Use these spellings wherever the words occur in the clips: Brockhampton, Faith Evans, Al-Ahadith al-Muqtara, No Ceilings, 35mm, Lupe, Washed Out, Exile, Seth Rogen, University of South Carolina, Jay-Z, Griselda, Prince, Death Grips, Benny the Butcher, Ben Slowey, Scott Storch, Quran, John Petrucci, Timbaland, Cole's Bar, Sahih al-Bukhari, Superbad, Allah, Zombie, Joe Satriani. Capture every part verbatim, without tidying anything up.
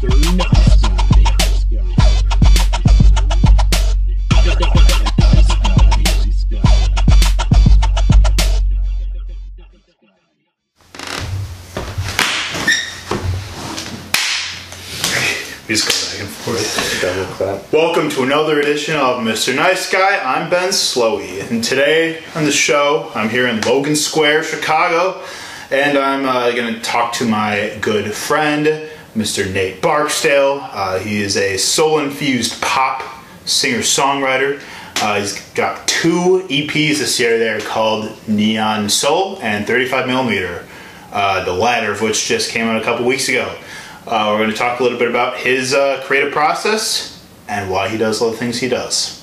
He's going back and forth. Double clap. Welcome to another edition of Mister Nice Guy. I'm Ben Slowey, and today on the show, I'm here in Logan Square, Chicago, and I'm uh, going to talk to my good friend, Mister Nate Barksdale. Uh, he is a soul-infused pop singer-songwriter. Uh, he's got two E Ps this year there called Neon Soul and thirty-five millimeter, uh, the latter of which just came out a couple weeks ago. Uh, we're going to talk a little bit about his uh, creative process and why he does all the things he does.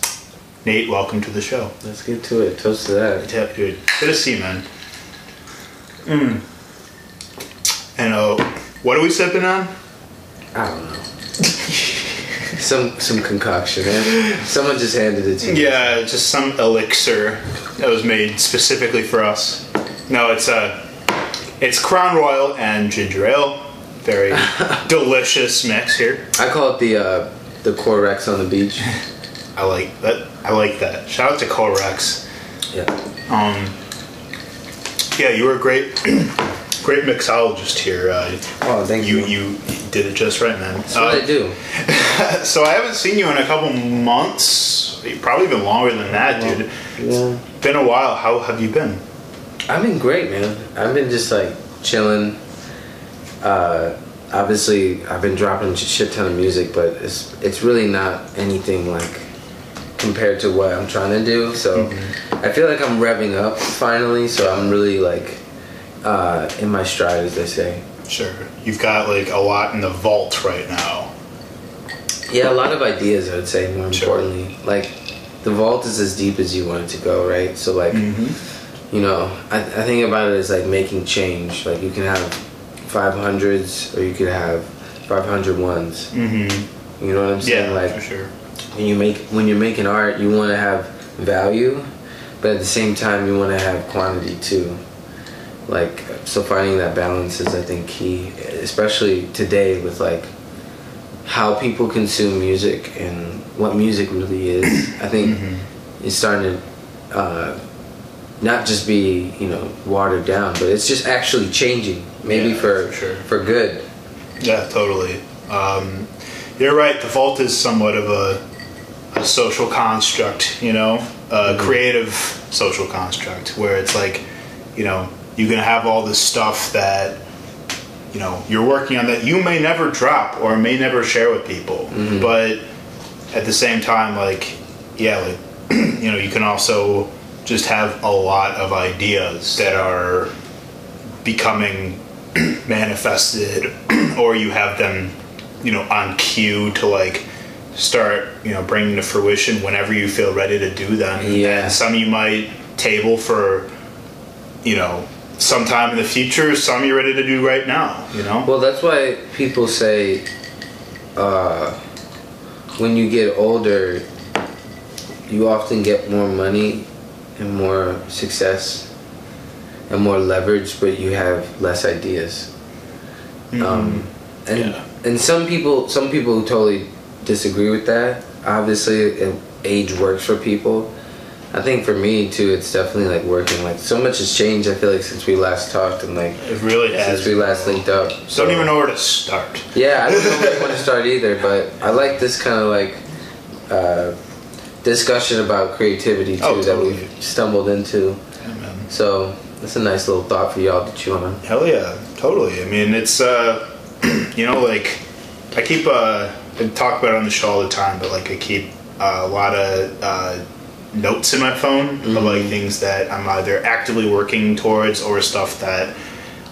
Nate, welcome to the show. Let's get to it. Toast to that. Yeah, dude. Good to see you, man. Mm. And uh, what are we sipping on? I don't know. some some concoction, man. Someone just handed it to me. Yeah, just some elixir that was made specifically for us. No, it's uh, it's Crown Royal and ginger ale. Very delicious mix here. I call it the uh, the Corex on the beach. I like that. I like that. Shout out to Corex. Yeah. Um. Yeah, you were a great, great mixologist here. Uh, oh, thank you. You you did it just right, man. That's uh, what I do. So I haven't seen you in a couple months. Probably even longer than that, yeah. Dude. Yeah. It's been a while. How have you been? I've been great, man. I've been just like chilling. Uh, obviously, I've been dropping a shit ton of music, but it's it's really not anything like compared to what I'm trying to do. So mm-hmm. I feel like I'm revving up finally. So I'm really like uh, in my stride, as they say. Sure, you've got like a lot in the vault right now. Yeah, a lot of ideas. I would say more sure. importantly, like the vault is as deep as you want it to go, right? So like, mm-hmm. you know, I, I think about it as like making change. Like you can have five hundreds or you could have five hundred ones. Mm-hmm. You know what I'm saying? Yeah, like for sure. When you make when you're making art, you want to have value, but at the same time, you want to have quantity too. Like so, finding that balance is, I think, key, especially today with like how people consume music and what music really is. I think mm-hmm. it's starting to uh, not just be you know watered down, but it's just actually changing. Maybe yeah, for for, sure. for good. Yeah, totally. Um, you're right. The vault is somewhat of a, a social construct, you know, a mm-hmm. creative social construct where it's like, you know, you can have all this stuff that, you know, you're working on that you may never drop or may never share with people. Mm-hmm. But at the same time, like, yeah, like, you know, you can also just have a lot of ideas that are becoming manifested, or you have them, you know, on cue to like start, you know, bringing to fruition whenever you feel ready to do them. Yeah. And some you might table for, you know, sometime in the future. Some you're ready to do right now. You know. Well, that's why people say, uh, when you get older, you often get more money and more success and more leverage, but you have less ideas. Mm-hmm. um, and yeah. and some people some people totally disagree with that. Obviously, age works for people. I think for me too, it's definitely like working. Like so much has changed. I feel like since we last talked and like it really has. Since we last linked up, so don't even know where to start. Yeah, I don't know where I want to start either. But I like this kind of like uh, discussion about creativity too oh, totally. that we've stumbled into. Amen. So. That's a nice little thought for y'all to chew on. Hell yeah, totally. I mean, it's, uh, you know, like, I keep, uh, I talk about it on the show all the time, but, like, I keep uh, a lot of uh, notes in my phone mm-hmm. of, like, things that I'm either actively working towards or stuff that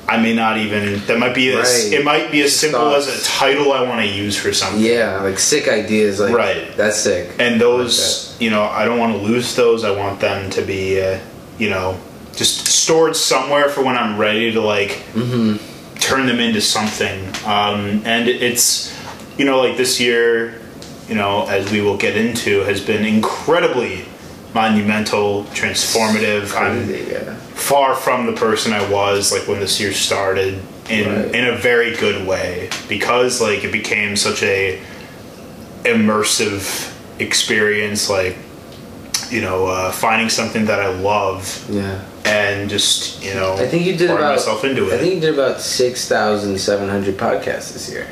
I may not even, that might be, a, right. it might be as simple Thoughts. as a title I want to use for something. Yeah, like, sick ideas. Like, right. That's sick. And those, like you know, I don't want to lose those. I want them to be, uh, you know, just stored somewhere for when I'm ready to like mm-hmm. turn them into something. Um, and it's, you know, like this year, you know, as we will get into, has been incredibly monumental, transformative. Crazy, I'm yeah. far from the person I was like when this year started in right. in a very good way, because like it became such a immersive experience, like, you know, uh, finding something that I love, yeah, and just, you know, I think you did about myself into it. I think you did about six thousand seven hundred podcasts this year,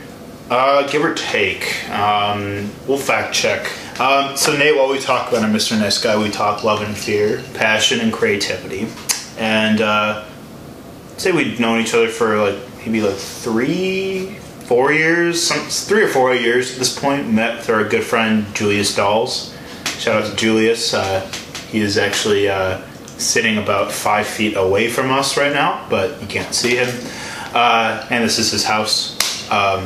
uh, give or take. Um, we'll fact check. Um, so Nate, while we talk about a Mister Nice Guy, we talk love and fear, passion and creativity, and uh, I'd say we've known each other for like maybe like three. Four years, some, three or four years at this point. Met with our good friend Julius Dolls. Shout out to Julius. Uh, he is actually uh, sitting about five feet away from us right now, but you can't see him. Uh, and this is his house. Um,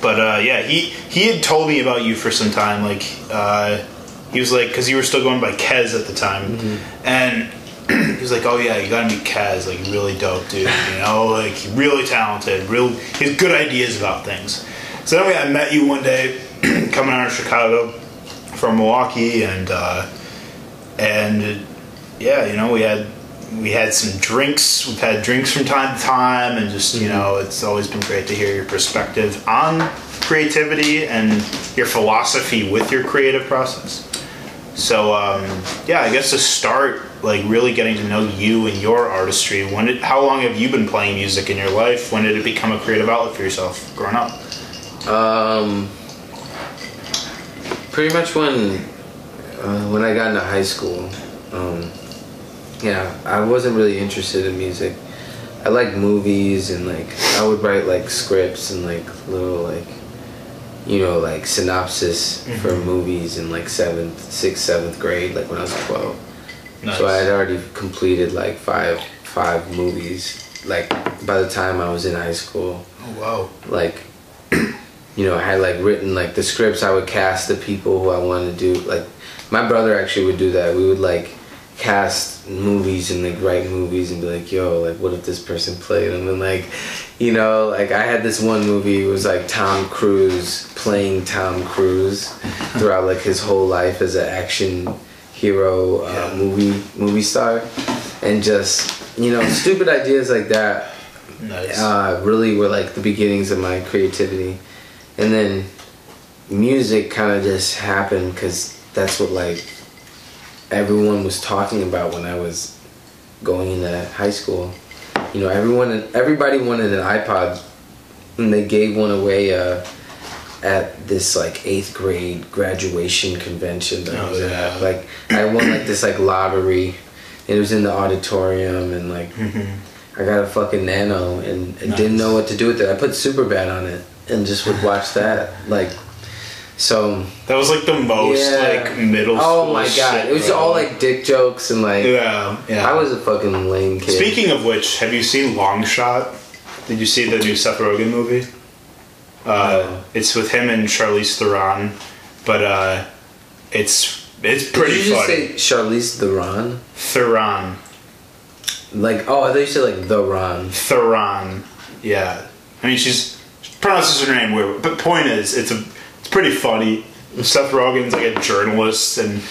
but uh, yeah, he he had told me about you for some time. Like uh, he was like, because you were still going by Kez at the time, mm-hmm. and. He was like, oh yeah, you gotta meet Kaz, like, really dope dude, you know, like, really talented, real, he has good ideas about things. So anyway, I met you one day, coming out of Chicago from Milwaukee, and, uh, and, yeah, you know, we had, we had some drinks, we've had drinks from time to time, and just, you know, it's always been great to hear your perspective on creativity and your philosophy with your creative process. So, um, yeah, I guess to start, like, really getting to know you and your artistry, when did, how long have you been playing music in your life? When did it become a creative outlet for yourself growing up? Um, pretty much when, uh, when I got into high school, um, yeah, I wasn't really interested in music. I liked movies, and, like, I would write, like, scripts and, like, little, like, you know, like, synopsis mm-hmm. for movies in, like, seventh, sixth, seventh grade, like, when I was twelve. Nice. So I had already completed, like, five five movies, like, by the time I was in high school. Oh, wow. Like, you know, I had, like, written, like, the scripts. I would cast the people who I wanted to do. Like, my brother actually would do that. We would, like, cast movies and, like, write movies and be like, yo, like, what if this person played them? And, like, you know, like, I had this one movie, it was, like, Tom Cruise playing Tom Cruise throughout, like, his whole life as an action hero, uh, yeah. movie movie star, and just, you know, stupid ideas like that. Nice. Uh, really were, like, the beginnings of my creativity. And then music kind of just happened because that's what, like, everyone was talking about when I was going into high school. You know, everyone, everybody wanted an iPod, and they gave one away uh, at this, like, eighth grade graduation convention that oh, I was yeah. at. Like, I won, like, this, like, lottery, and it was in the auditorium, and, like, I got a fucking Nano, and I nice. didn't know what to do with it. I put Superbad on it and just would watch that, like. So that was like the most yeah. like middle school. Oh my god, shit, it was bro. all like dick jokes and like yeah, yeah. I was a fucking lame kid. Speaking of which, have you seen Long Shot? Did you see the new Seth Rogen movie? Uh, no. It's with him and Charlize Theron, but uh, it's it's pretty. Did you just funny. say Charlize Theron? Theron. Like, oh, I thought you said like the Ron. Theron. Yeah, I mean she's she pronounces her name weird, but point is it's a. pretty funny. Seth Rogen's like a journalist, and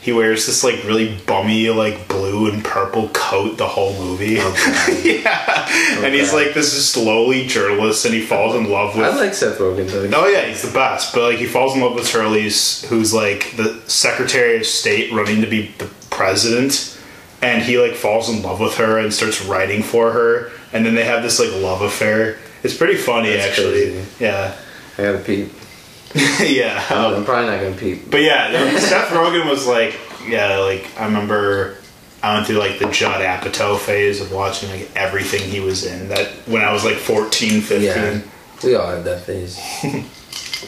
he wears this like really bummy like blue and purple coat the whole movie. Okay. yeah, okay. And he's like this is slowly journalist, and he falls in love with. I like Seth Rogen though. Oh yeah, he's the best. But like he falls in love with Charlize, who's like the Secretary of State running to be the president, and he like falls in love with her and starts writing for her, and then they have this like love affair. It's pretty funny. That's actually. Crazy. Yeah. I gotta pee. yeah, um, I'm probably not gonna peep. But yeah, Seth Rogen was like, yeah, like I remember I went through like the Judd Apatow phase of watching like everything he was in. That when I was like fourteen, fifteen. Yeah, we all had that phase.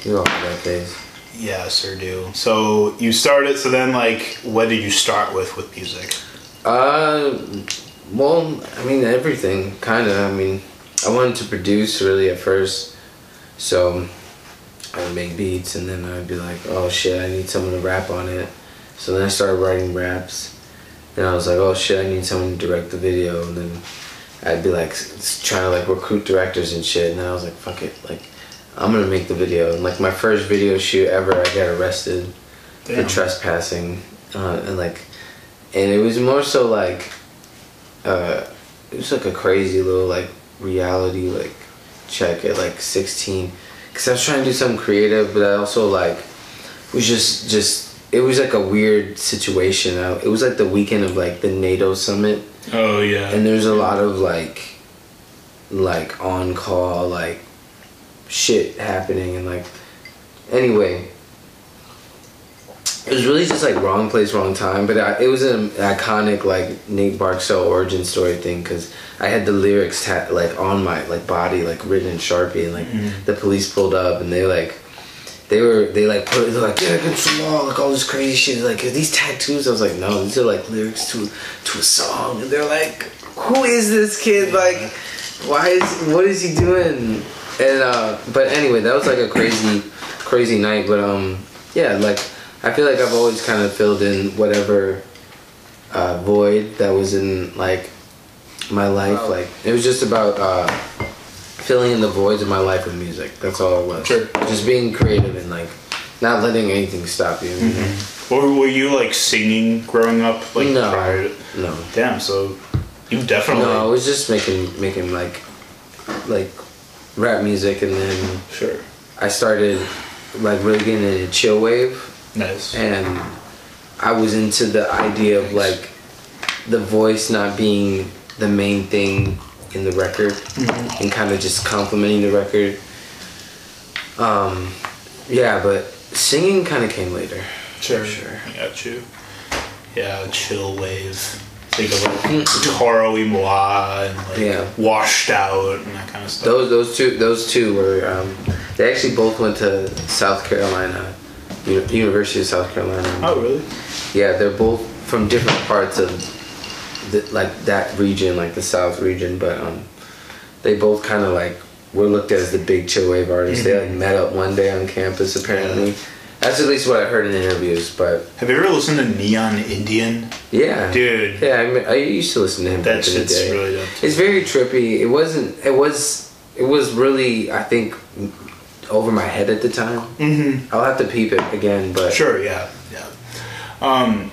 we all had that phase. Yeah, sure do. So you started. So then, like, what did you start with with music? Uh, well, I mean everything, kind of. I mean, I wanted to produce really at first, so. I would make beats, and then I'd be like, oh shit, I need someone to rap on it. So then I started writing raps, and I was like, oh shit, I need someone to direct the video. And then I'd be like trying to like recruit directors and shit, and then I was like, fuck it, like I'm gonna make the video. And like my first video shoot ever, I got arrested Damn. for trespassing, uh, and like, and it was more so like, uh, it was like a crazy little like reality like check at like sixteen, because I was trying to do something creative, but I also like was just just it was like a weird situation. I, it was like the weekend of like the NATO summit. Oh yeah. And there's a lot of like like on call like shit happening and like anyway. It was really just like wrong place, wrong time, but I, it was an iconic like Nate Barksdale origin story thing because I had the lyrics ta- like on my like body like written in Sharpie, and like mm-hmm. the police pulled up and they like they were they like put they're like yeah against the law like all this crazy shit like are these tattoos? I was like no, these are like lyrics to to a song, and they're like who is this kid, like why is what is he doing? And uh, but anyway, that was like a crazy crazy night, but um yeah like. I feel like I've always kind of filled in whatever uh, void that was in like my life. Wow. Like it was just about uh, filling in the voids of my life with music. That's all it was. Sure. Just being creative and like not letting anything stop you. Mm-hmm. Or were you like singing growing up? Like no, prior to... no. Damn. So you definitely. No, I was just making making like like rap music, and then sure I started like really getting into chill wave. Nice. And I was into the idea of like the voice not being the main thing in the record, mm-hmm. and kind of just complimenting the record. Um, yeah, but singing kind of came later. Sure, sure. I got you. Yeah, chill wave. Think of like Toro y Moi and like yeah. Washed Out and that kind of stuff. Those those two those two were um, they actually both went to South Carolina. University of South Carolina. Oh, really? Yeah, they're both from different parts of the, like that region, like the South region, but um, they both kind of like were looked at as the big chill wave artists. They like met up one day on campus, apparently. Yeah. That's at least what I heard in interviews. But have you ever listened to Neon Indian? Yeah, dude. Yeah, I, mean, I used to listen to him. That shit's day. Really dope. It's very trippy. It wasn't. It was. It was really. I think. Over my head at the time. Mm-hmm. I'll have to peep it again, but sure, yeah, yeah. Um,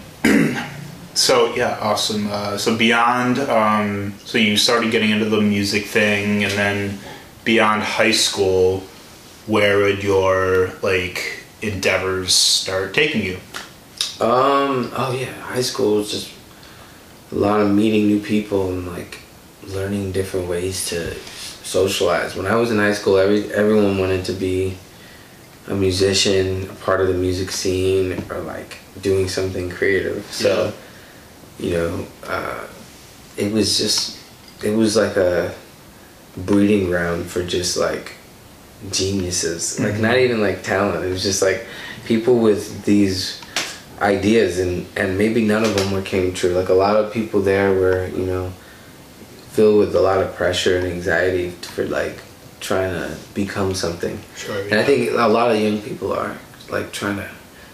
so yeah, awesome. Uh, so beyond, um, so you started getting into the music thing, and then beyond high school, where would your like endeavors start taking you? Um. Oh yeah, high school was just a lot of meeting new people and like learning different ways to. Socialize. When I was in high school, every everyone wanted to be a musician, a part of the music scene, or like doing something creative. So, yeah. you know, uh, it was just, it was like a breeding ground for just like geniuses. Mm-hmm. Like not even like talent. It was just like people with these ideas, and and maybe none of them were came true. Like a lot of people there were, you know. Filled with a lot of pressure and anxiety for like trying to become something. Sure, yeah. And I think a lot of young people are like trying to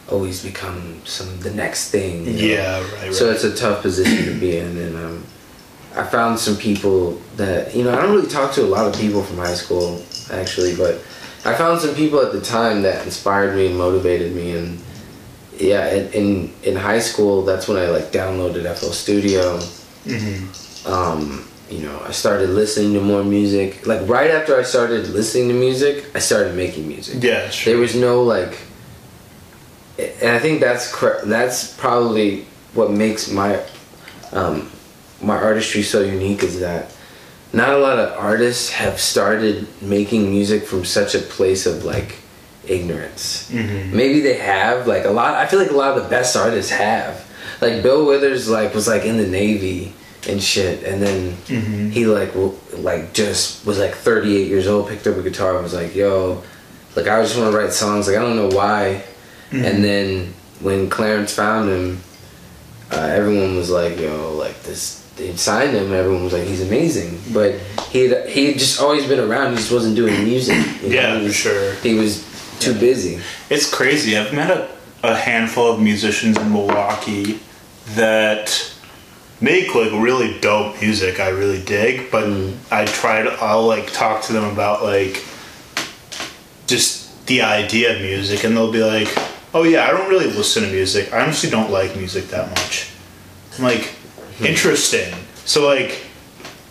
always become some the next thing. You know? Yeah, right, right. So it's a tough position to be in, and um, I found some people that you know I don't really talk to a lot of people from high school actually, but I found some people at the time that inspired me and motivated me, and yeah, in in, in high school that's when I like downloaded F L Studio. Mm-hmm. Um, You know, I started listening to more music. Like, right after I started listening to music, I started making music. Yeah, sure. There was no, like... And I think that's that's probably what makes my um, my artistry so unique is that not a lot of artists have started making music from such a place of, like, ignorance. Mm-hmm. Maybe they have. Like, a lot... I feel like a lot of the best artists have. Like, Bill Withers, like, was, like, in the Navy... and shit, and then mm-hmm. he like w- like just was like thirty-eight years old, picked up a guitar and was like, yo, like I just want to write songs, like I don't know why. Mm-hmm. And then when Clarence found him, uh, everyone was like, yo, like this, they signed him, everyone was like, he's amazing, but he had, he had just always been around, he just wasn't doing music. Yeah, for sure. He was too yeah. busy. It's crazy, I've met a, a handful of musicians in Milwaukee that make like really dope music I really dig, but mm. I try to I'll like talk to them about like just the idea of music, and they'll be like, oh yeah, I don't really listen to music, I honestly don't like music that much. I'm like, interesting. So like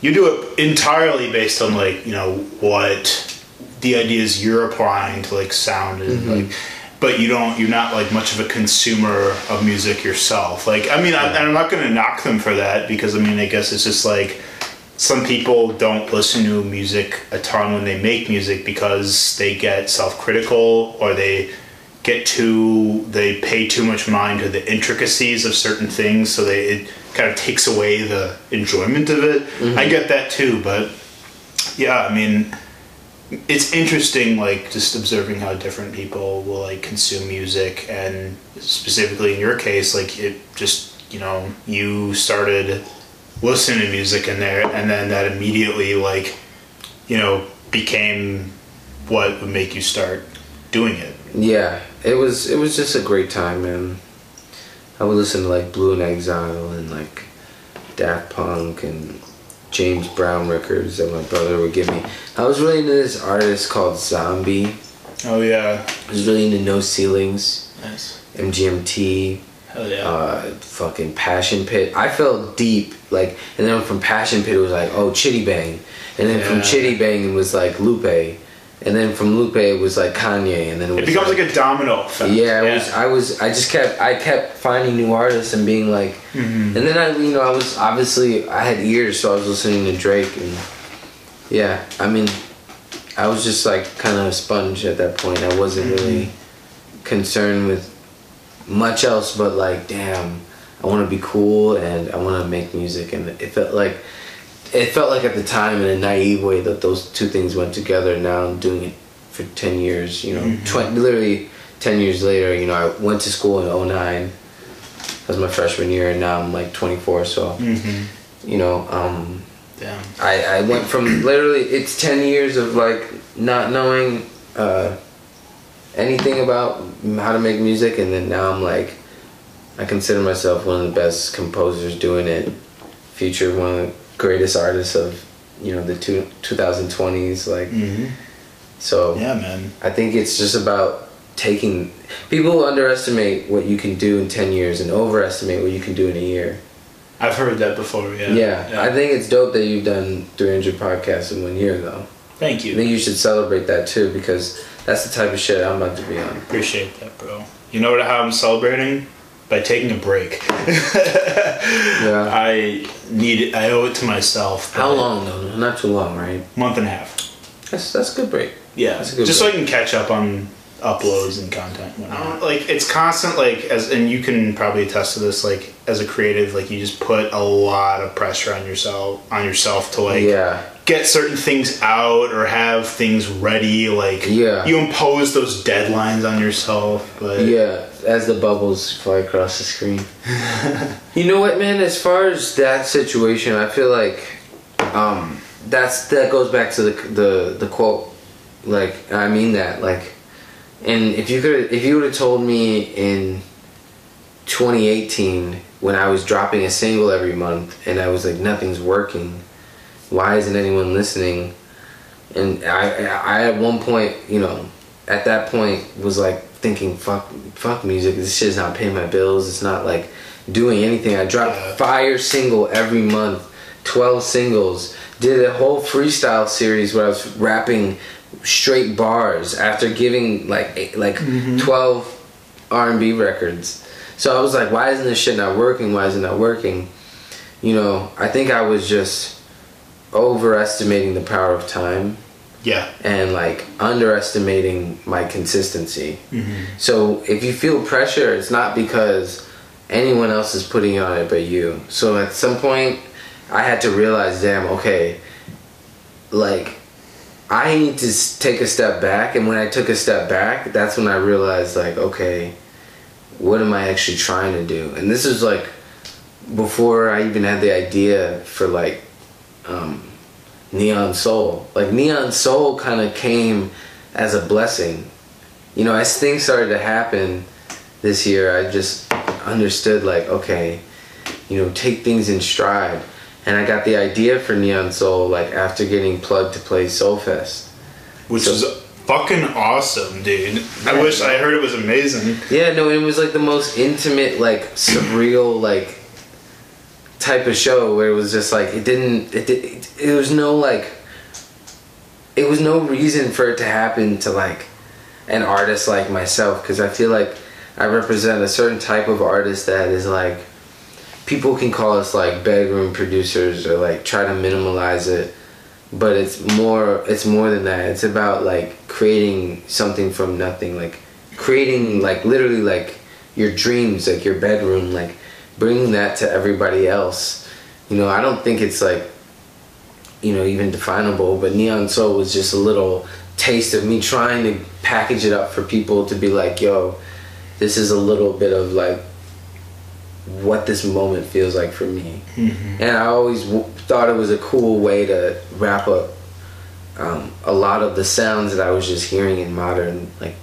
you do it entirely based on, like, you know, what the ideas you're applying to, like, sound and, mm-hmm. like, but you don't, you're not, like, much of a consumer of music yourself. Like, I mean, yeah. I, I'm not going to knock them for that because, I mean, I guess it's just, like, some people don't listen to music a ton when they make music because they get self-critical or they get too, they pay too much mind to the intricacies of certain things, so they, it kind of takes away the enjoyment of it. Mm-hmm. I get that too, but yeah, I mean, it's interesting, like, just observing how different people will, like, consume music, and specifically in your case, like, it just, you know, you started listening to music in there, and then that immediately, like, you know, became what would make you start doing it. Yeah, it was it was just a great time, man. I would listen to, like, Blue and Exile and, like, Daft Punk and James Brown records that my brother would give me. I was really into this artist called Zombie. Oh, yeah. I was really into No Ceilings. Nice. M G M T. Hell yeah. Uh, fucking Passion Pit. I fell deep, like, and then from Passion Pit it was like, oh, Chiddy Bang. And then yeah. from Chiddy Bang it was like Lupe. And then from Lupe it was like Kanye, and then it, was it becomes like, like a domino effect. Yeah, it yeah. was, I was, I just kept, I kept finding new artists and being like, mm-hmm. and then I, you know, I was obviously I had ears, so I was listening to Drake, and yeah, I mean, I was just like kind of a sponge at that point. I wasn't mm-hmm. really concerned with much else, but like, damn, I want to be cool and I want to make music, and it felt like. It felt like at the time in a naive way that those two things went together. Now I'm doing it for ten years, you know, mm-hmm. tw- literally ten years later, you know, I went to school in oh nine. That was my freshman year, and now I'm like twenty-four, so, mm-hmm. you know, um, Damn. I, I went from literally, it's ten years of like not knowing uh, anything about how to make music, and then now I'm like, I consider myself one of the best composers doing it. Future one of the greatest artists of, you know, the two, twenty twenties, like, mm-hmm. so yeah, man. I think it's just about taking, people underestimate what you can do in ten years and overestimate what you can do in a year. I've heard that before. Yeah, yeah, yeah. I think it's dope that you've done three hundred podcasts in one year though. Thank you. I think you should celebrate that too, because that's the type of shit I'm about to be on. Appreciate that, bro. You know how I'm celebrating? By taking a break. Yeah. I need it, I owe it to myself. How long though? Not too long, right? Month and a half. That's that's a good break. Yeah, that's a good just break. So I can catch up on uploads and content. Um, like it's constant, like as and you can probably attest to this. Like as a creative, like you just put a lot of pressure on yourself on yourself to like yeah. get certain things out or have things ready. Like yeah. you impose those deadlines on yourself. But yeah. as the bubbles fly across the screen. You know what, man? As far as that situation, I feel like um, that's that goes back to the, the the quote. Like, I mean that. Like, and if you could, if you would have told me in twenty eighteen when I was dropping a single every month and I was like, nothing's working. Why isn't anyone listening? And I, I at one point, you know, at that point was like. Thinking fuck fuck music, this shit's not paying my bills, it's not like doing anything. I dropped fire single every month, twelve singles, did a whole freestyle series where I was rapping straight bars after giving like like mm-hmm. twelve R and B records. So I was like, why isn't this shit not working? Why isn't it not working? You know, I think I was just overestimating the power of time. Yeah. And like underestimating my consistency. Mm-hmm. So if you feel pressure, it's not because anyone else is putting on it but you. So at some point, I had to realize, damn, okay, like I need to take a step back. And when I took a step back, that's when I realized, like, okay, what am I actually trying to do? And this is like before I even had the idea for like, um, Neon Soul. Like, Neon Soul kind of came as a blessing. You know, as things started to happen this year, I just understood, like, okay, you know, take things in stride. And I got the idea for Neon Soul, like, after getting plugged to play Soul Fest. Which so, was fucking awesome, dude. I wish I heard it was amazing. Yeah, no, it was, like, the most intimate, like, surreal, like, type of show where it was just like it didn't it did, it, it was no like it was no reason for it to happen to like an artist like myself, because I feel like I represent a certain type of artist that is like, people can call us like bedroom producers or like try to minimalize it, but it's more it's more than that. It's about like creating something from nothing, like creating like literally like your dreams, like your bedroom, like bringing that to everybody else. You know, I don't think it's like, you know, even definable, but Neon Soul was just a little taste of me trying to package it up for people to be like, yo, this is a little bit of like what this moment feels like for me. Mm-hmm. And I always w- thought it was a cool way to wrap up um, a lot of the sounds that I was just hearing in modern like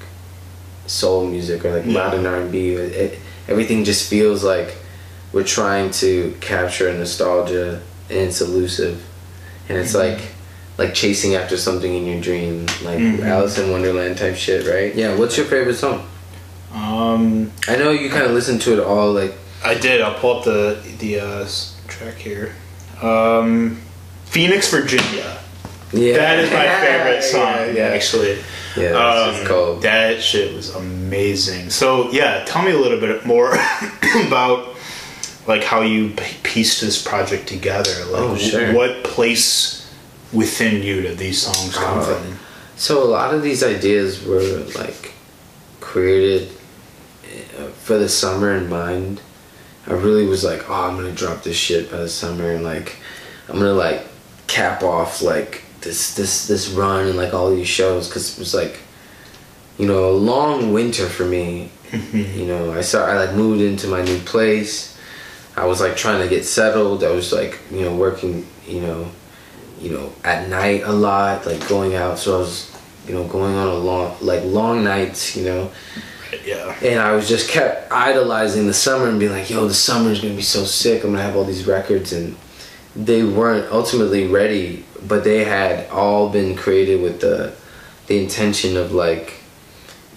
soul music or like yeah. modern R and B. It, it, everything just feels like we're trying to capture a nostalgia, and it's elusive, and it's mm-hmm. like like chasing after something in your dream, like mm-hmm. Alice in Wonderland type shit, right? Yeah. What's your favorite song? Um, I know you kind of listened to it all, like. I did. I'll pull up the the uh, track here. Um, Phoenix, Virginia. Yeah, that is my favorite song. Yeah, yeah. Actually, yeah, that's um, just cold. That shit was amazing. So yeah, tell me a little bit more about like how you pieced this project together. Like, oh, sure. What place within you did these songs come uh, from? So a lot of these ideas were like created for the summer in mind. I really was like, oh, I'm gonna drop this shit by the summer, and like, I'm gonna like cap off like this this this run and like all these shows, because it was like, you know, a long winter for me. You know, I saw I like moved into my new place. I was like trying to get settled. I was like, you know, working, you know, you know, at night a lot, like going out. So I was, you know, going on a long like long nights, you know. Yeah. And I was just kept idolizing the summer and being like, yo, the summer's gonna be so sick, I'm gonna have all these records, and they weren't ultimately ready, but they had all been created with the the intention of like,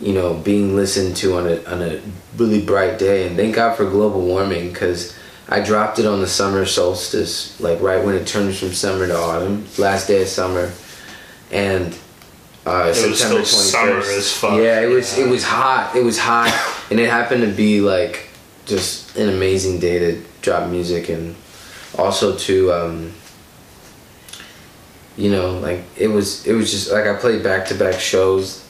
you know, being listened to on a on a really bright day. And thank God for global warming, because I dropped it on the summer solstice, like right when it turns from summer to autumn, last day of summer, and Uh, it September was still summer as fuck. Yeah, it was. Yeah. It was hot. It was hot, and it happened to be like just an amazing day to drop music, and also to, um, you know, like it was. It was just like I played back to back shows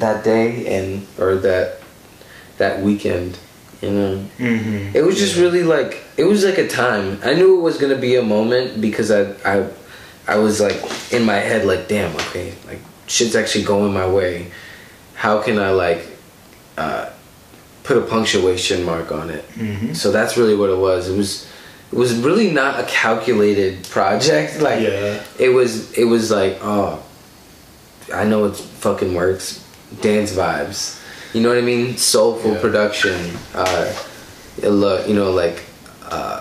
that day and or that that weekend. You know, mm-hmm. It was just really like it was like a time. I knew it was gonna be a moment because I I I was like in my head like, damn, okay, like. Shit's actually going my way. How can I like uh, put a punctuation mark on it? Mm-hmm. So that's really what it was. It was it was really not a calculated project. Like yeah. it was it was like, oh, I know it fucking works. Dance vibes, you know what I mean? Soulful yeah. production. Uh, it lo- you know, like uh,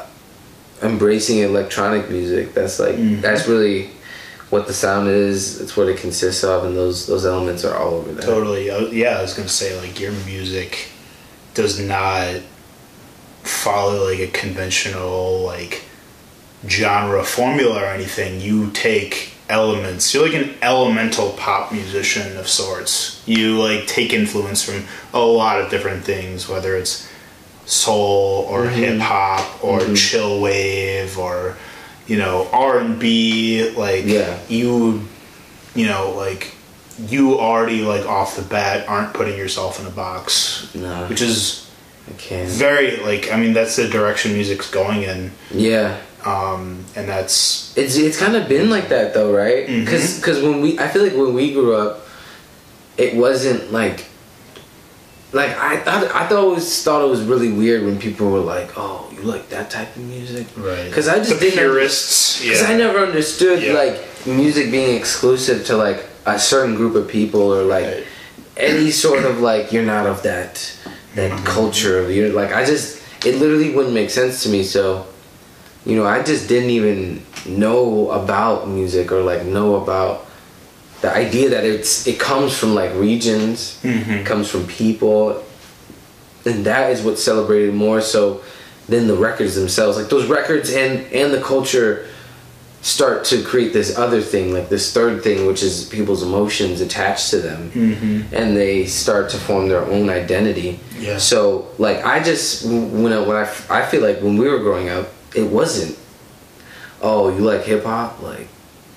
embracing electronic music. That's like mm-hmm. that's really. What the sound is, it's what it consists of, and those those elements are all over there. Totally. Yeah, I was gonna say, like, your music does not follow like a conventional like genre formula or anything. You take elements. You're like an elemental pop musician of sorts. You like take influence from a lot of different things, whether it's soul or mm-hmm. hip hop or mm-hmm. chill wave or you know, R and B, like, yeah. you, you know, like, you already, like, off the bat aren't putting yourself in a box. No. Which is I can't. very, like, I mean, that's the direction music's going in. Yeah. Um, and that's... It's it's kind of been like that, though, right? Because mm-hmm. when we... I feel like when we grew up, it wasn't, like... Like, I thought I always thought it was really weird when people were like, oh, you like that type of music? Right. Because I just the didn't... purists. Because yeah. I never understood, yeah. like, music being exclusive to, like, a certain group of people or, like, right. any sort of, like, you're not of that that mm-hmm. culture. Of you're Like, I just... It literally wouldn't make sense to me, so... You know, I just didn't even know about music or, like, know about... The idea that it's it comes from like regions, mm-hmm. it comes from people, and that is what's celebrated more so than the records themselves. Like those records and and the culture start to create this other thing, like this third thing, which is people's emotions attached to them, mm-hmm. and they start to form their own identity. Yeah. So like I just when I, when I I feel like when we were growing up, it wasn't, oh, you like hip hop, like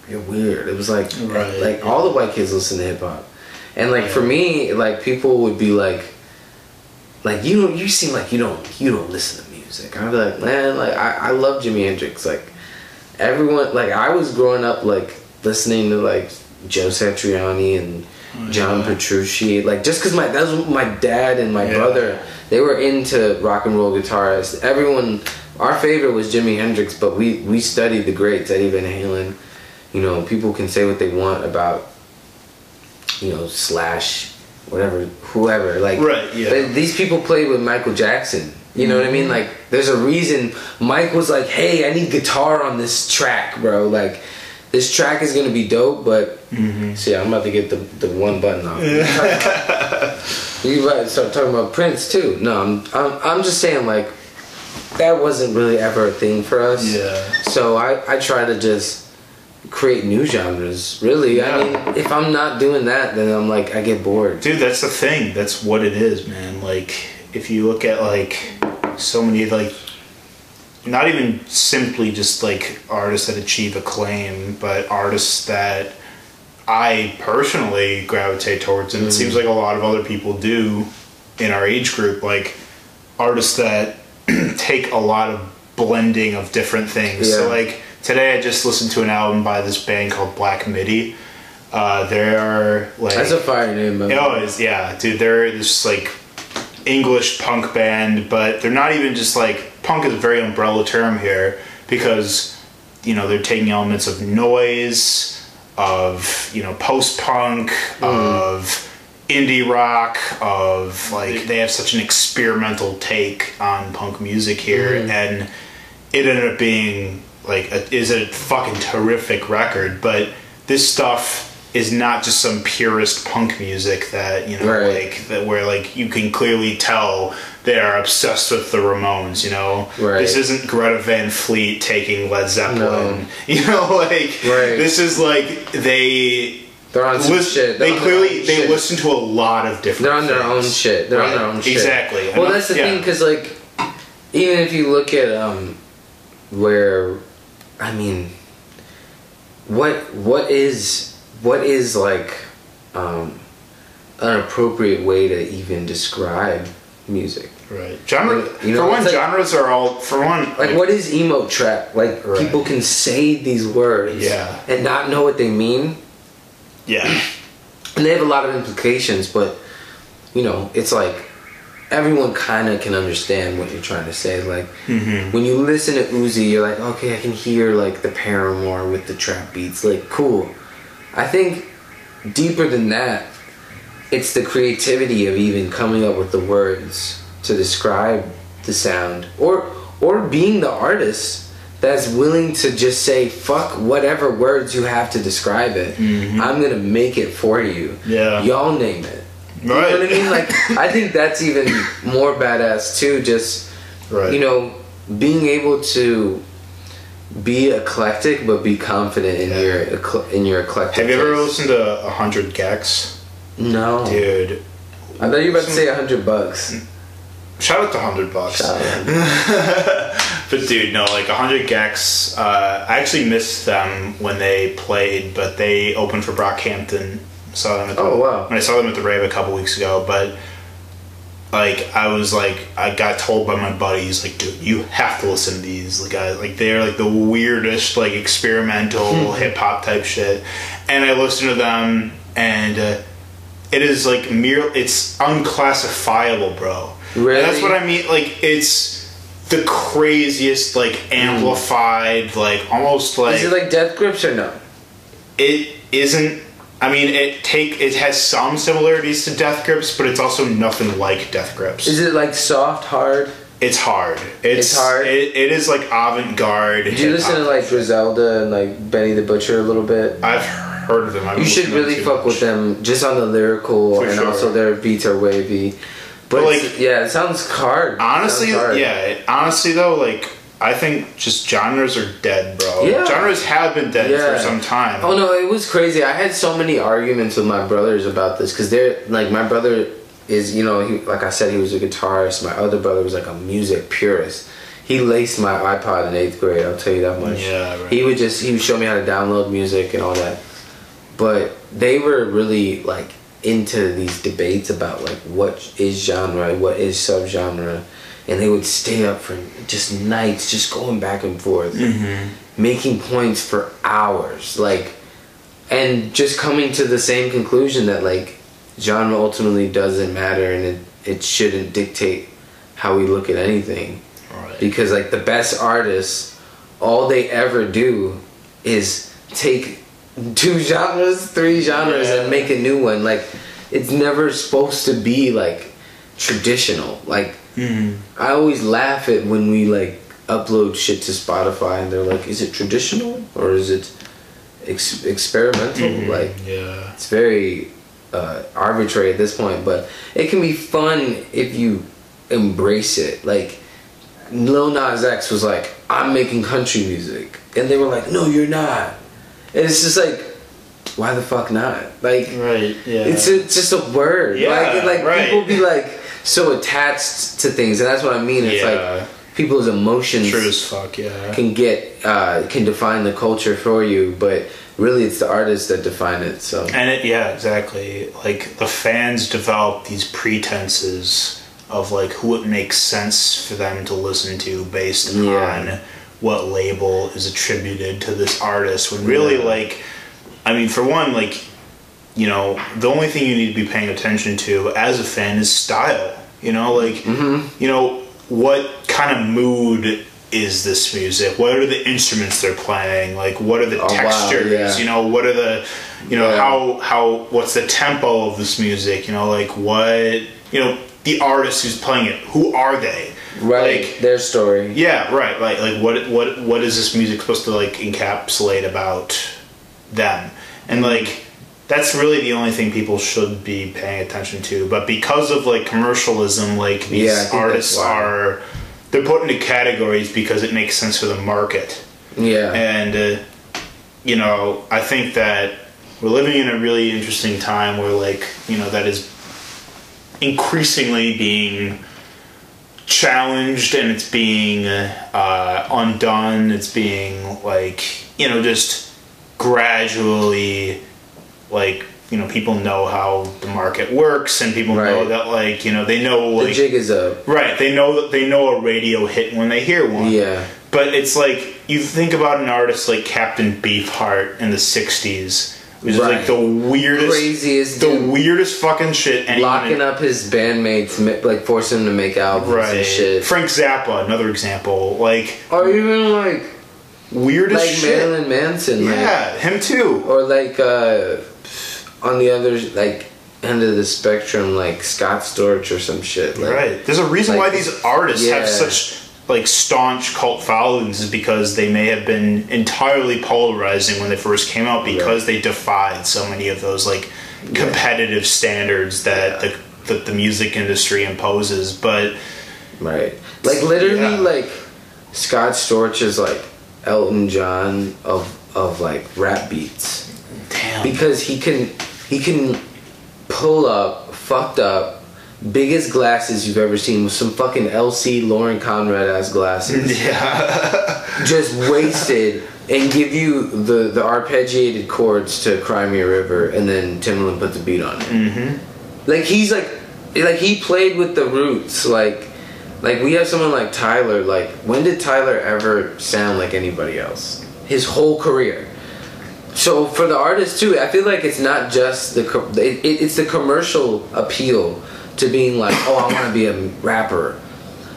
you're weird. It was like right. like all the white kids listen to hip hop, and like yeah. for me, like people would be like, like you you seem like you don't you don't listen to music. I'd be like, man, like I I love Jimi Hendrix, like. Everyone, like, I was growing up, like, listening to, like, Joe Satriani and oh, John yeah. Petrucci. Like, just because my, that was my dad and my yeah. brother, they were into rock and roll guitarists. Everyone, our favorite was Jimi Hendrix, but we, we studied the greats, Eddie Van Halen. You know, people can say what they want about, you know, Slash, whatever, whoever. Like, right, yeah. They, these people played with Michael Jackson. You know what I mean? Like, there's a reason Mike was like, hey, I need guitar on this track, bro. Like, this track is going to be dope, but... Mm-hmm. See, I'm about to get the, the one button off. You're about to start talking about Prince, too. No, I'm, I'm I'm just saying, like, that wasn't really ever a thing for us. Yeah. So I, I try to just create new genres, really. Yeah. I mean, if I'm not doing that, then I'm like, I get bored. Dude, that's the thing. That's what it is, man. Like, if you look at, like... so many, like, not even simply just like artists that achieve acclaim, but artists that I personally gravitate towards, and mm. it seems like a lot of other people do in our age group, like artists that take a lot of blending of different things. Yeah. So like today I just listened to an album by this band called Black Midi. Uh, they're like, that's a fire name, by the way. It always, yeah, dude, they're just like English punk band, but they're not even just like punk is a very umbrella term here, because you know they're taking elements of noise, of you know post-punk, mm. of indie rock, of like they have such an experimental take on punk music here, mm. and it ended up being like a, is a fucking terrific record. But this stuff is not just some purist punk music that, you know, right. like, that where, like, you can clearly tell they are obsessed with the Ramones, you know? Right. This isn't Greta Van Fleet taking Led Zeppelin. No. You know, like, right. this is, like, they... They're on some list, shit. They're they on clearly, they shit. Listen to a lot of different they're on their things. Own shit. They're right. on their own shit. Exactly. Well, that's the yeah. thing, because, like, even if you look at, um, where, I mean, what what is... What is, like, um, an appropriate way to even describe music? Right. Genre, like, you know, for one, like, genres are all, for one... Like, like what is emo trap? Like, right. people can say these words yeah. and not know what they mean. Yeah. And they have a lot of implications, but, you know, it's like, everyone kind of can understand what you're trying to say. Like, mm-hmm. when you listen to Uzi, you're like, okay, I can hear, like, the Paramore with the trap beats. Like, cool. I think deeper than that, it's the creativity of even coming up with the words to describe the sound, or or being the artist that's willing to just say, fuck whatever words you have to describe it. Mm-hmm. I'm going to make it for you. Yeah. Y'all name it. Right. You know what I mean? Like, I think that's even more badass too, just, right. you know, being able to... be eclectic, but be confident in yeah. your in your eclectic. Have you ever listened to one hundred Gex? No, dude. I thought you were about to say one hundred bucks. Shout out to one hundred bucks. But dude, no, like one hundred Gex. Uh, I actually missed them when they played, but they opened for Brockhampton. Saw them. At the, oh wow! I saw them at the rave a couple weeks ago, but. Like, I was, like, I got told by my buddies, like, dude, you have to listen to these. Like, I, like they're, like, the weirdest, like, experimental hip-hop type shit. And I listened to them, and uh, it is, like, mere, it's unclassifiable, bro. Really? And that's what I mean. Like, it's the craziest, like, amplified, mm. like, almost, like... Is it, like, Death Grips or no? It isn't. I mean, it take it has some similarities to Death Grips, but it's also nothing like Death Grips. Is it like soft, hard? It's hard. It's, it's hard. It, it is like avant-garde. Did you listen to like Griselda and like Benny the Butcher a little bit? I've heard of them. I've you should really fuck much. With them, just on the lyrical, for and sure. also their beats are wavy. But, but like, yeah, it sounds hard. Honestly, sounds hard. yeah. It, honestly, though, like, I think just genres are dead, bro. Yeah. Genres have been dead yeah. for some time. Oh no, it was crazy. I had so many arguments with my brothers about this because they're like, my brother is, you know, he, like I said, he was a guitarist. My other brother was like a music purist. He laced my iPod in eighth grade. I'll tell you that much. Yeah, right. He would just he would show me how to download music and all that. But they were really like into these debates about like what is genre, what is subgenre. And they would stay up for just nights, just going back and forth, mm-hmm. making points for hours, like, and just coming to the same conclusion that like genre ultimately doesn't matter and it, it shouldn't dictate how we look at anything. Right. Because like the best artists, all they ever do is take two genres, three genres, yeah. and make a new one. Like, it's never supposed to be like traditional, like. Mm-hmm. I always laugh at when we like upload shit to Spotify and they're like, is it traditional or is it ex- experimental? Mm-hmm. Like, yeah. It's very uh, arbitrary at this point, but it can be fun if you embrace it. Like, Lil Nas X was like, I'm making country music. And they were like, no, you're not. And it's just like, why the fuck not? Like, right, yeah. it's, a, it's just a word. Yeah, like, like right. people be like, so attached to things, and that's what I mean. It's yeah. like people's emotions True as fuck, yeah. can get uh, can define the culture for you, but really it's the artists that define it. So and it, yeah, exactly. Like the fans develop these pretenses of like who it makes sense for them to listen to based yeah. on what label is attributed to this artist. When really, yeah. like, I mean, for one, like. You know, the only thing you need to be paying attention to as a fan is style. You know, like, mm-hmm. you know, what kind of mood is this music? What are the instruments they're playing? Like, what are the oh, textures? Wow, yeah. You know, what are the, you know, yeah. how, how, what's the tempo of this music? You know, like, what, you know, the artist who's playing it, who are they? Right, like, their story. Yeah, right, right. Like, what, what, what is this music supposed to, like, encapsulate about them? And, mm-hmm. like... that's really the only thing people should be paying attention to. But because of, like, commercialism, like, these yeah, artists are... they're put into categories because it makes sense for the market. Yeah. And, uh, you know, I think that we're living in a really interesting time where, like, you know, that is increasingly being challenged and it's being uh, undone. It's being, like, you know, just gradually... like, you know, people know how the market works and people right. know that, like, you know, they know, like... the jig is up. Right. They know that they know a radio hit when they hear one. Yeah. But it's like, you think about an artist like Captain Beefheart in the sixties, which right. is like the weirdest... craziest The dude. weirdest fucking shit anyone... locking up his bandmates, like, forcing them to make albums right. and shit. Frank Zappa, another example. Like... or even, like... weird as like shit. Like Marilyn Manson. Yeah, like, him too. Or, like, uh... on the other, like, end of the spectrum, like, Scott Storch or some shit. Like, right. There's a reason like, why these artists yeah. have such, like, staunch cult followings is because they may have been entirely polarizing when they first came out because right. they defied so many of those, like, competitive yeah. standards that yeah. the, the, the music industry imposes, but... right. Like, literally, yeah. like, Scott Storch is, like, Elton John of, of like, rap beats. Damn. Because he can he can pull up fucked up biggest glasses you've ever seen with some fucking L C Lauren Conrad ass glasses yeah. just wasted and give you the, the arpeggiated chords to Cry Me a River and then Timbaland put the beat on it. Mm-hmm. Like he's like like he played with the roots like like we have someone like Tyler. Like when did Tyler ever sound like anybody else? His whole career. So for the artists too, I feel like it's not just the co- it, it, it's the commercial appeal to being like, oh, I want to be a rapper.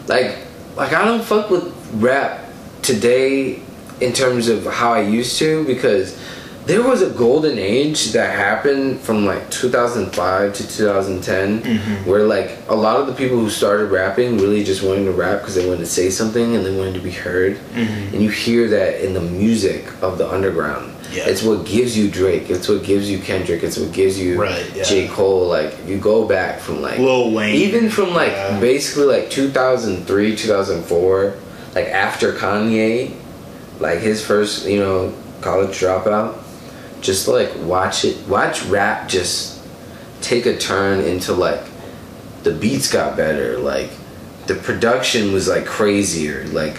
Like, like I don't fuck with rap today in terms of how I used to because there was a golden age that happened from like two thousand five to two thousand ten mm-hmm. where like a lot of the people who started rapping really just wanted to rap because they wanted to say something and they wanted to be heard. Mm-hmm. And you hear that in the music of the underground. Yeah. It's what gives you Drake. It's what gives you Kendrick. It's what gives you right, yeah. J. Cole. Like, if you go back from like Lil Wayne, even from like yeah. basically like two thousand three, two thousand four, like after Kanye, like his first, you know, college dropout. Just like watch it, watch rap just take a turn into like the beats got better, like the production was like crazier, like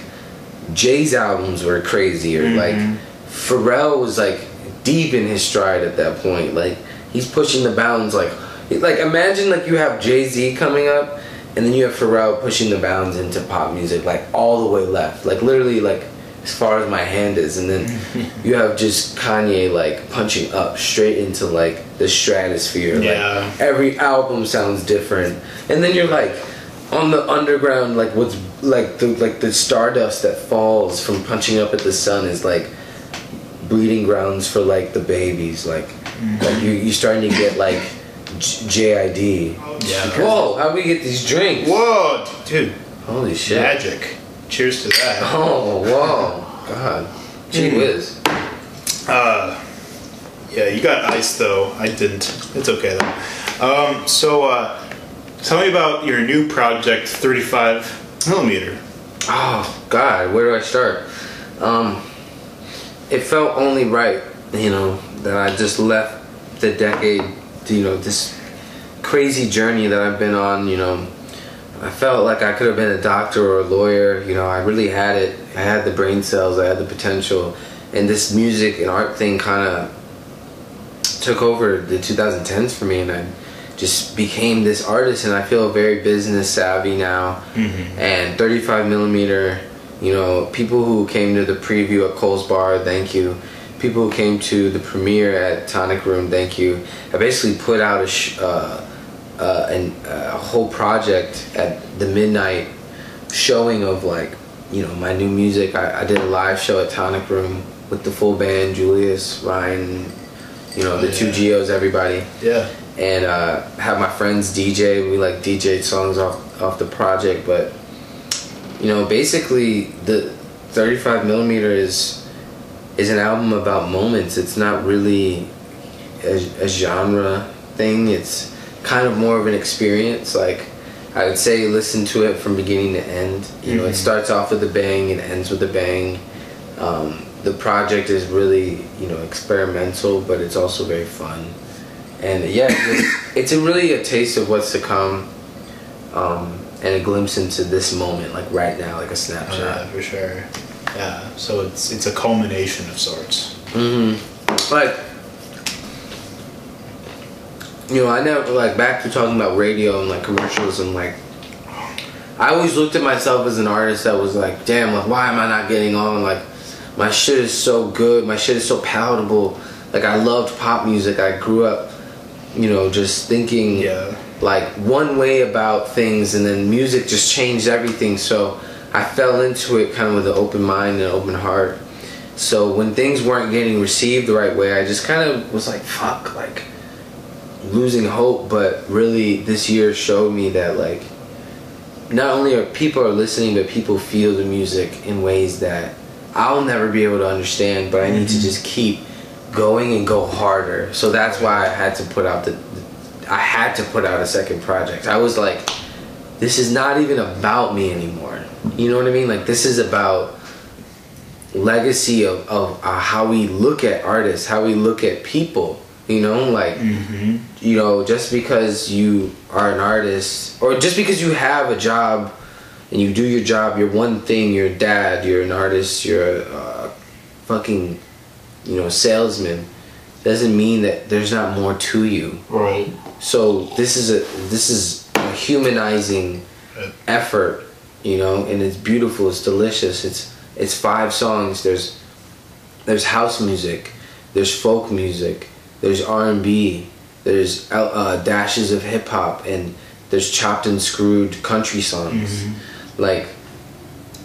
Jay's albums were crazier, mm-hmm. like Pharrell was like deep in his stride at that point, like he's pushing the bounds, like like imagine like you have Jay-Z coming up and then you have Pharrell pushing the bounds into pop music, like all the way left, like literally like as far as my hand is, and then you have just Kanye like punching up straight into like the stratosphere, yeah. like every album sounds different, and then you're like on the underground, like what's like the like the stardust that falls from punching up at the sun is like breeding grounds for like the babies, like mm-hmm. like you you're starting to get like J I D. Yeah. Whoa, how we get these drinks? Whoa, dude! Holy shit! Magic. Cheers to that. Oh, wow. God. Gee whiz. Uh, yeah, you got ice, though. I didn't. It's okay, though. Um, so, uh, tell me about your new project, thirty-five millimeter. Oh, God. Where do I start? Um, it felt only right, you know, that I just left the decade, you know, this crazy journey that I've been on, you know. I felt like I could have been a doctor or a lawyer, you know, I really had it. I had the brain cells, I had the potential. And this music and art thing kind of took over the two thousand tens for me, and I just became this artist, and I feel very business savvy now. Mm-hmm. And thirty-five millimeter, you know, people who came to the preview at Cole's Bar, thank you. People who came to the premiere at Tonic Room, thank you. I basically put out a... Sh- uh, Uh, and uh, a whole project at the midnight showing of like, you know, my new music. I, I did a live show at Tonic Room with the full band, Julius, Ryan, you know, the yeah. two Geos, everybody. Yeah. And uh, had my friends D J. We like D J'd songs off off the project, but you know, basically the thirty-five millimeter is is an album about moments. It's not really a, a genre thing. It's kind of more of an experience. Like I would say listen to it from beginning to end, you know. Mm-hmm. It starts off with a bang and ends with a bang. Um, the project is really, you know, experimental, but it's also very fun, and yeah, it's, it's a really a taste of what's to come, um, and a glimpse into this moment, like right now, like a snapshot. Yeah, for sure. Yeah, so it's it's a culmination of sorts. Mm-hmm. Like, you know, I never, like, back to talking about radio and, like, commercials and, like, I always looked at myself as an artist that was like, damn, like, why am I not getting on? Like, my shit is so good. My shit is so palatable. Like, I loved pop music. I grew up, you know, just thinking, yeah. like, one way about things, and then music just changed everything. So I fell into it kind of with an open mind and an open heart. So when things weren't getting received the right way, I just kind of was like, fuck, like, losing hope. But really this year showed me that, like, not only are people are listening, but people feel the music in ways that I'll never be able to understand, but I need mm-hmm. to just keep going and go harder. So that's why I had to put out the I had to put out a second project. I was like, this is not even about me anymore, you know what I mean? Like, this is about legacy of, of uh, how we look at artists, how we look at people. You know, like, mm-hmm. you know, just because you are an artist, or just because you have a job and you do your job, you're one thing, you're a dad, you're an artist, you're a uh, fucking, you know, salesman, doesn't mean that there's not more to you. Right. So this is a this is a humanizing effort, you know, and it's beautiful, it's delicious, it's it's five songs. There's there's house music, there's folk music, there's R and B, there's uh, dashes of hip-hop, and there's chopped and screwed country songs. Mm-hmm. Like,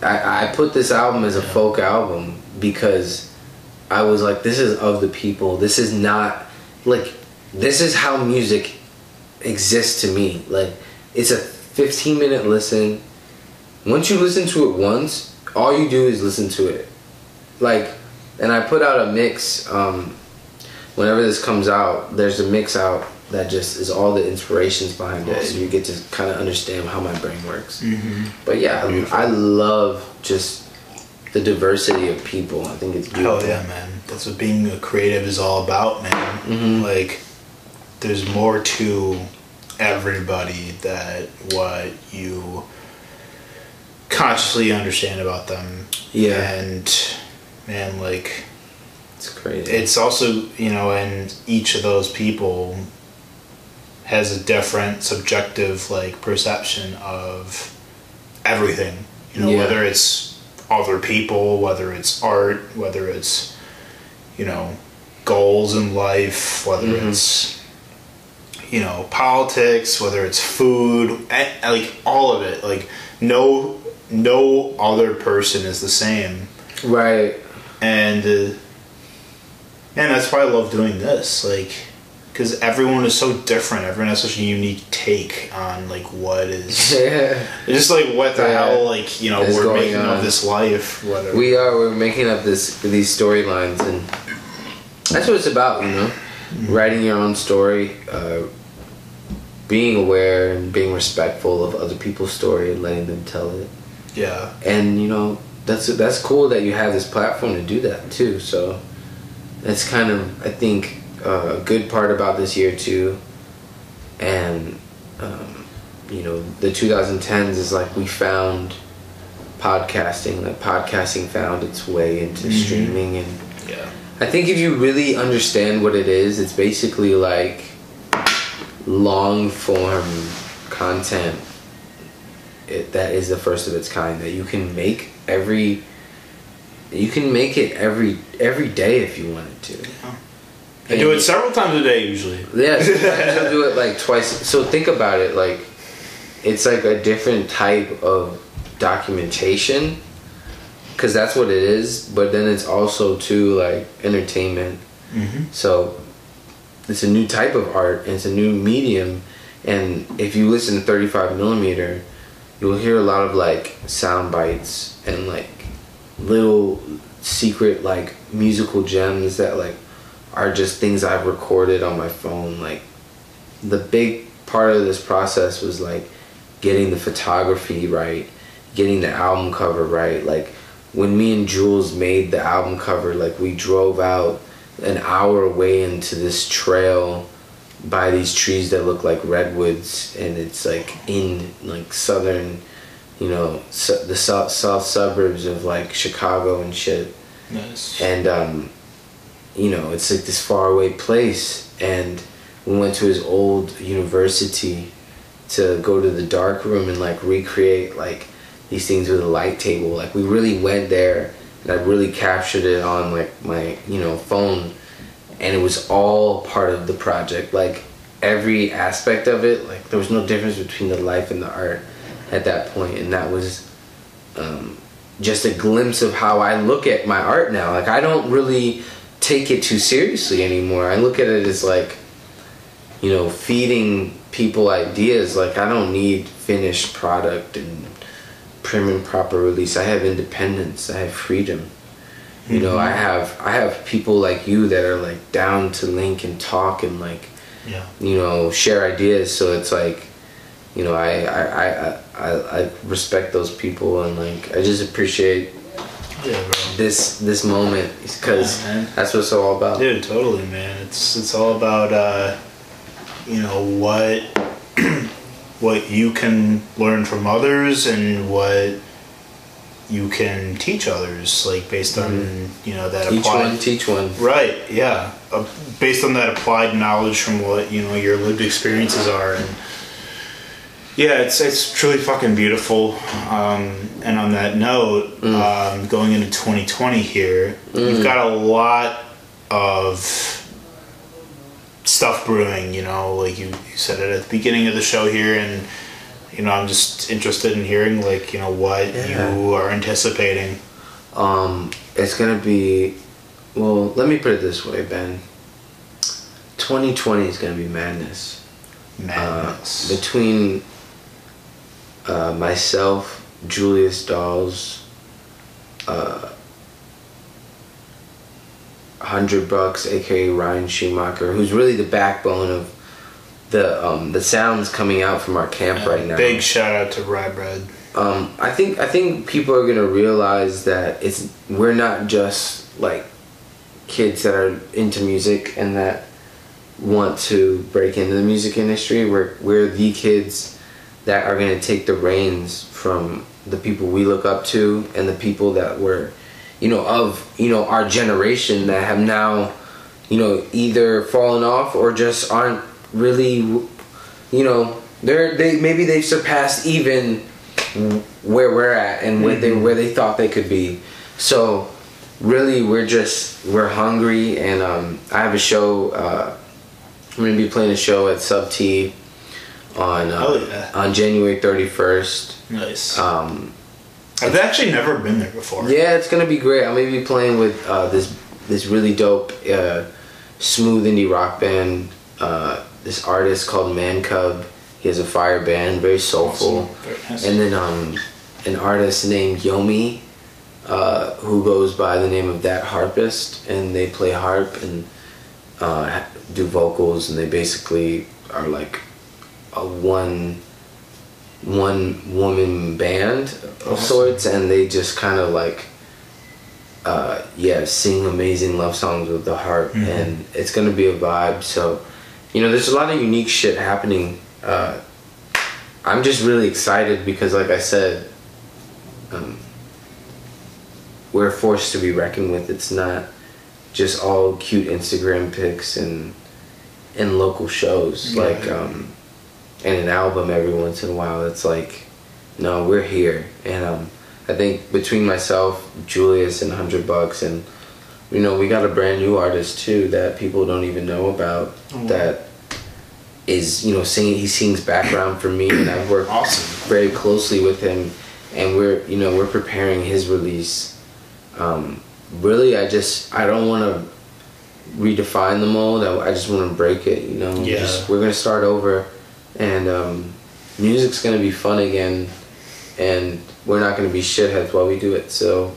I, I put this album as a yeah. folk album because I was like, this is of the people. This is not, like, this is how music exists to me. Like, it's a fifteen-minute listen. Once you listen to it once, all you do is listen to it. Like, And I put out a mix. Um, whenever this comes out, there's a mix out that just is all the inspirations behind it, and you get to kind of understand how my brain works. Mm-hmm. But yeah, beautiful. I love just the diversity of people. I think it's beautiful. Hell yeah, man. That's what being a creative is all about, man. Mm-hmm. Like, there's more to everybody that what you consciously understand about them. Yeah. And, man, like... it's crazy. It's also, you know, and each of those people has a different subjective, like, perception of everything. You know, yeah. whether it's other people, whether it's art, whether it's, you know, goals in life, whether mm-hmm. it's, you know, politics, whether it's food, and, like, all of it. Like, no, no other person is the same. Right. And... Uh, and that's why I love doing this, like, because everyone is so different. Everyone has such a unique take on, like, what is... yeah. Just, like, what the yeah. hell, like, you know, it's we're making on. Of this life. Whatever. We are. We're making up this these storylines, and that's what it's about, you know? Mm-hmm. Writing your own story, uh, being aware and being respectful of other people's story and letting them tell it. Yeah. And, you know, that's that's cool that you have this platform to do that, too, so... that's kind of, I think, uh, a good part about this year, too. And, um, you know, the twenty tens is like we found podcasting. Like, podcasting found its way into mm-hmm. streaming. And yeah. I think if you really understand what it is, it's basically like long-form content it, that is the first of its kind that you can make every... you can make it every every day if you wanted to. Yeah. I do it several times a day usually. Yeah, I do it like twice. So think about it, like it's like a different type of documentation, because that's what it is. But then it's also too like entertainment. Mm-hmm. So it's a new type of art. And it's a new medium, and if you listen to thirty-five millimeter, you'll hear a lot of like sound bites and like. Little secret like musical gems that like are just things I've recorded on my phone. Like the big part of this process was like getting the photography right, getting the album cover right. Like when me and Jules made the album cover, like we drove out an hour away into this trail by these trees that look like redwoods, and it's like in like southern, you know, so the south, south suburbs of like Chicago and shit. Nice. And um, you know, it's like this faraway place, and we went to his old university to go to the dark room and like recreate like these things with a light table. Like we really went there, and I really captured it on like my, you know, phone, and it was all part of the project. Like every aspect of it, like there was no difference between the life and the art at that point. And that was um, just a glimpse of how I look at my art now. Like I don't really take it too seriously anymore. I look at it as like, you know, feeding people ideas. Like I don't need finished product and prim and proper release. I have independence. I have freedom. You mm-hmm. know, I have I have people like you that are like down to link and talk and like, yeah. you know, share ideas. So it's like, you know, I I, I, I I respect those people, and like I just appreciate yeah, bro. this this moment, because yeah, that's what it's all about. Dude, totally, man. It's it's all about uh, you know, what what you can learn from others and what you can teach others, like based on mm-hmm. you know that teach applied one, teach one right, yeah, uh, based on that applied knowledge from what you know your lived experiences are and. Yeah, it's it's truly fucking beautiful. Um, and on that note, mm. um, going into twenty twenty here, mm. we've got a lot of stuff brewing, you know, like you, you said it at the beginning of the show here, and, you know, I'm just interested in hearing, like, you know, what yeah. you are anticipating. Um, it's going to be, well, let me put it this way, Ben. twenty twenty is going to be madness. Madness. Uh, between uh, myself, Julius Dolls, uh, one hundred bucks, aka Ryan Schumacher, who's really the backbone of the um, the sounds coming out from our camp right now. Big shout out to Rye Bread. Um, I think I think people are gonna realize that it's we're not just like kids that are into music and that want to break into the music industry. We're we're the kids that are gonna take the reins from the people we look up to and the people that were, you know, of you know our generation that have now, you know, either fallen off or just aren't really, you know, they're they maybe they've surpassed even where we're at and where they where they thought they could be. So really we're just we're hungry, and um I have a show, uh I'm gonna be playing a show at Sub T on uh, oh, yeah. on January thirty-first. Nice. um I've actually never been there before. Yeah, it's gonna be great. I'm gonna be playing with uh this this really dope uh smooth indie rock band, uh this artist called Man Cub. He has a fire band, very soulful. Awesome. And then um, an artist named Yomi, uh, who goes by the name of That Harpist, and they play harp and uh, do vocals, and they basically are like a one one woman band of awesome. sorts, and they just kind of like uh, yeah sing amazing love songs with the harp, mm-hmm. and it's gonna be a vibe. So you know, there's a lot of unique shit happening. Uh, I'm just really excited because, like I said, um, we're forced to be reckoned with. It's not just all cute Instagram pics and and local shows, yeah. like um, and an album every once in a while. It's like, no, we're here, and um, I think between myself, Julius, and one hundred bucks, and you know, we got a brand new artist too that people don't even know about. Oh. That. Is, you know, singing, he sings background for me, and I've worked awesome. very closely with him, and we're, you know, we're preparing his release. Um, really, I just, I don't want to redefine the mold. I, I just want to break it, you know. Yeah. Just, we're going to start over, and um, music's going to be fun again, and we're not going to be shitheads while we do it. So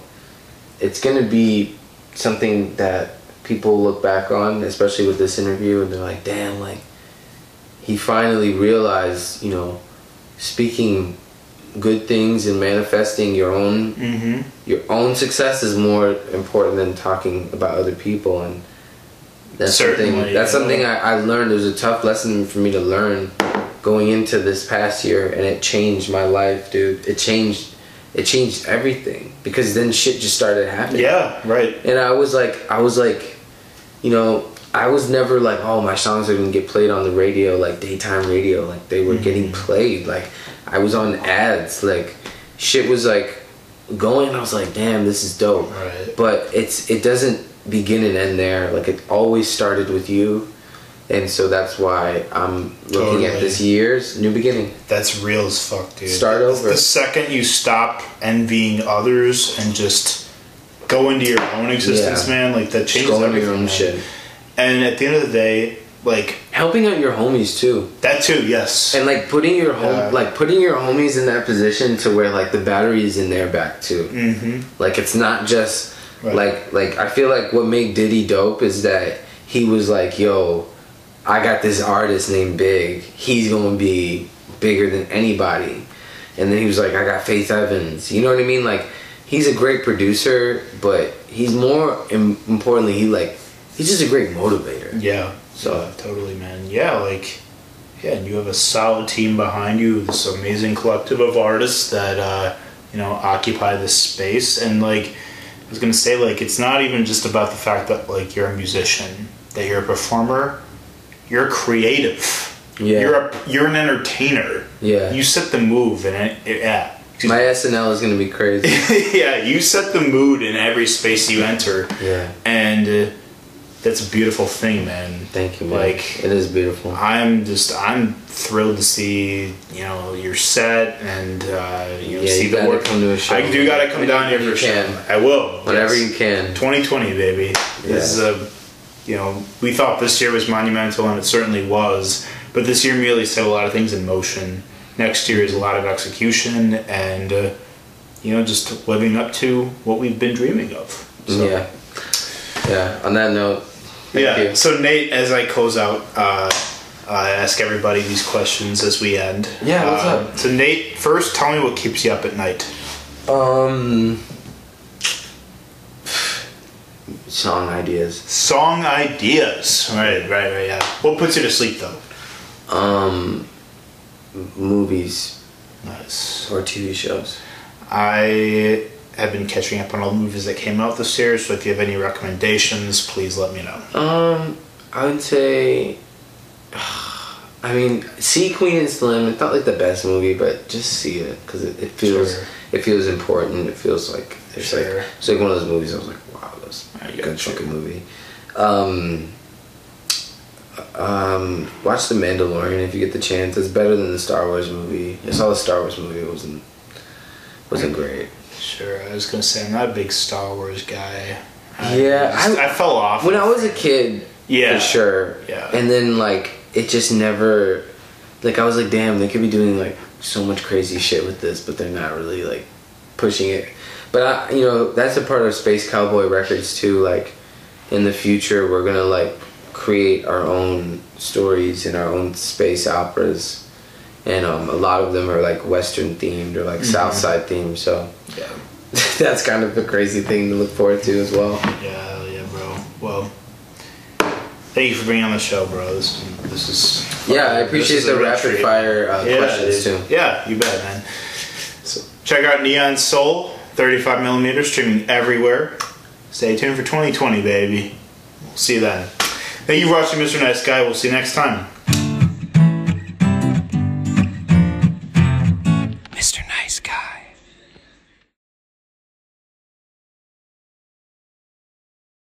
it's going to be something that people look back on, especially with this interview, and they're like, damn, like, he finally realized, you know, speaking good things and manifesting your own mm-hmm. your own success is more important than talking about other people, and that's Certainly, something that's yeah. something I, I learned. It was a tough lesson for me to learn going into this past year, and it changed my life, dude. It changed it changed everything, because then shit just started happening. Yeah, right. And I was like I was like, you know, I was never like, oh, my songs are gonna get played on the radio, like daytime radio, like they were mm-hmm. getting played, like I was on ads, like shit was like going, and I was like, damn, this is dope. Right. But it's it doesn't begin and end there, like it always started with you, and so that's why I'm looking totally. at this year's new beginning. That's real as fuck, dude. Start over. The second you stop envying others and just go into your own existence, yeah. man, like that changes everything. Go into your own man. shit. And at the end of the day, like helping out your homies too. That too, yes. And like putting your home, yeah. like putting your homies in that position to where like the battery is in their back too. Mm-hmm. Like it's not just right. like like I feel like what made Diddy dope is that he was like, yo, I got this artist named Big. He's gonna be bigger than anybody. And then he was like, I got Faith Evans. You know what I mean? Like he's a great producer, but he's more im- importantly he like. He's just a great motivator. Yeah. So yeah, totally, man. Yeah, like, yeah, and you have a solid team behind you, this amazing collective of artists that, uh, you know, occupy this space. And, like, I was going to say, like, it's not even just about the fact that, like, you're a musician, that you're a performer. You're creative. Yeah. You're, a, you're an entertainer. Yeah. You set the move. And, it, yeah. Excuse My me. S N L is going to be crazy. Yeah, you set the mood in every space you enter. Yeah. And... Uh, that's a beautiful thing, man. Thank you, man. Like, it is beautiful. I'm just, I'm thrilled to see, you know, your set and, uh, you know, yeah, see you the work. Come to a show. I do gotta come down here for a show. I will. Whenever yes. you can. twenty twenty, baby. Yeah. This is a, you know, we thought this year was monumental, and it certainly was. But this year merely set a lot of things in motion. Next year is a lot of execution and, uh, you know, just living up to what we've been dreaming of. So. Yeah. Yeah, on that note, thank yeah. you. So Nate, as I close out, uh, I ask everybody these questions as we end. Yeah, what's uh, up? So Nate, first, tell me what keeps you up at night. Um, song ideas. Song ideas. Right, right, right. Yeah. What puts you to sleep though? Um, movies. Nice. Or T V shows. I have been catching up on all the movies that came out this year, so if you have any recommendations, please let me know. Um, I would say, I mean, see Queen and Slim. It's not like the best movie, but just see it because it, it feels sure. it feels important. It feels like it's sure. like it's like one of those movies. I was like, wow, that's a good fucking movie. Um, um, watch The Mandalorian if you get the chance. It's better than the Star Wars movie. I saw the Star Wars movie. It wasn't wasn't great. Sure, I was gonna say I'm not a big Star Wars guy. I yeah, just, I, I fell off when I was a kid. Yeah, for sure. Yeah, and then like it just never, like I was like, damn, they could be doing like so much crazy shit with this, but they're not really like pushing it. But I, you know, that's a part of Space Cowboy Records too. Like in the future, we're gonna like create our own stories and our own space operas. And um, a lot of them are like Western themed or like mm-hmm. South Side themed, so yeah. That's kind of a crazy thing to look forward to as well. Yeah, yeah, bro. Well, thank you for being on the show, bro. This is, this is yeah, I appreciate the rapid fire uh, yeah, questions too. Yeah, you bet, man. So check out Neon Soul, thirty-five millimeter, streaming everywhere. Stay tuned for twenty twenty, baby. We'll see you then. Thank you for watching Mister Nice Guy. We'll see you next time.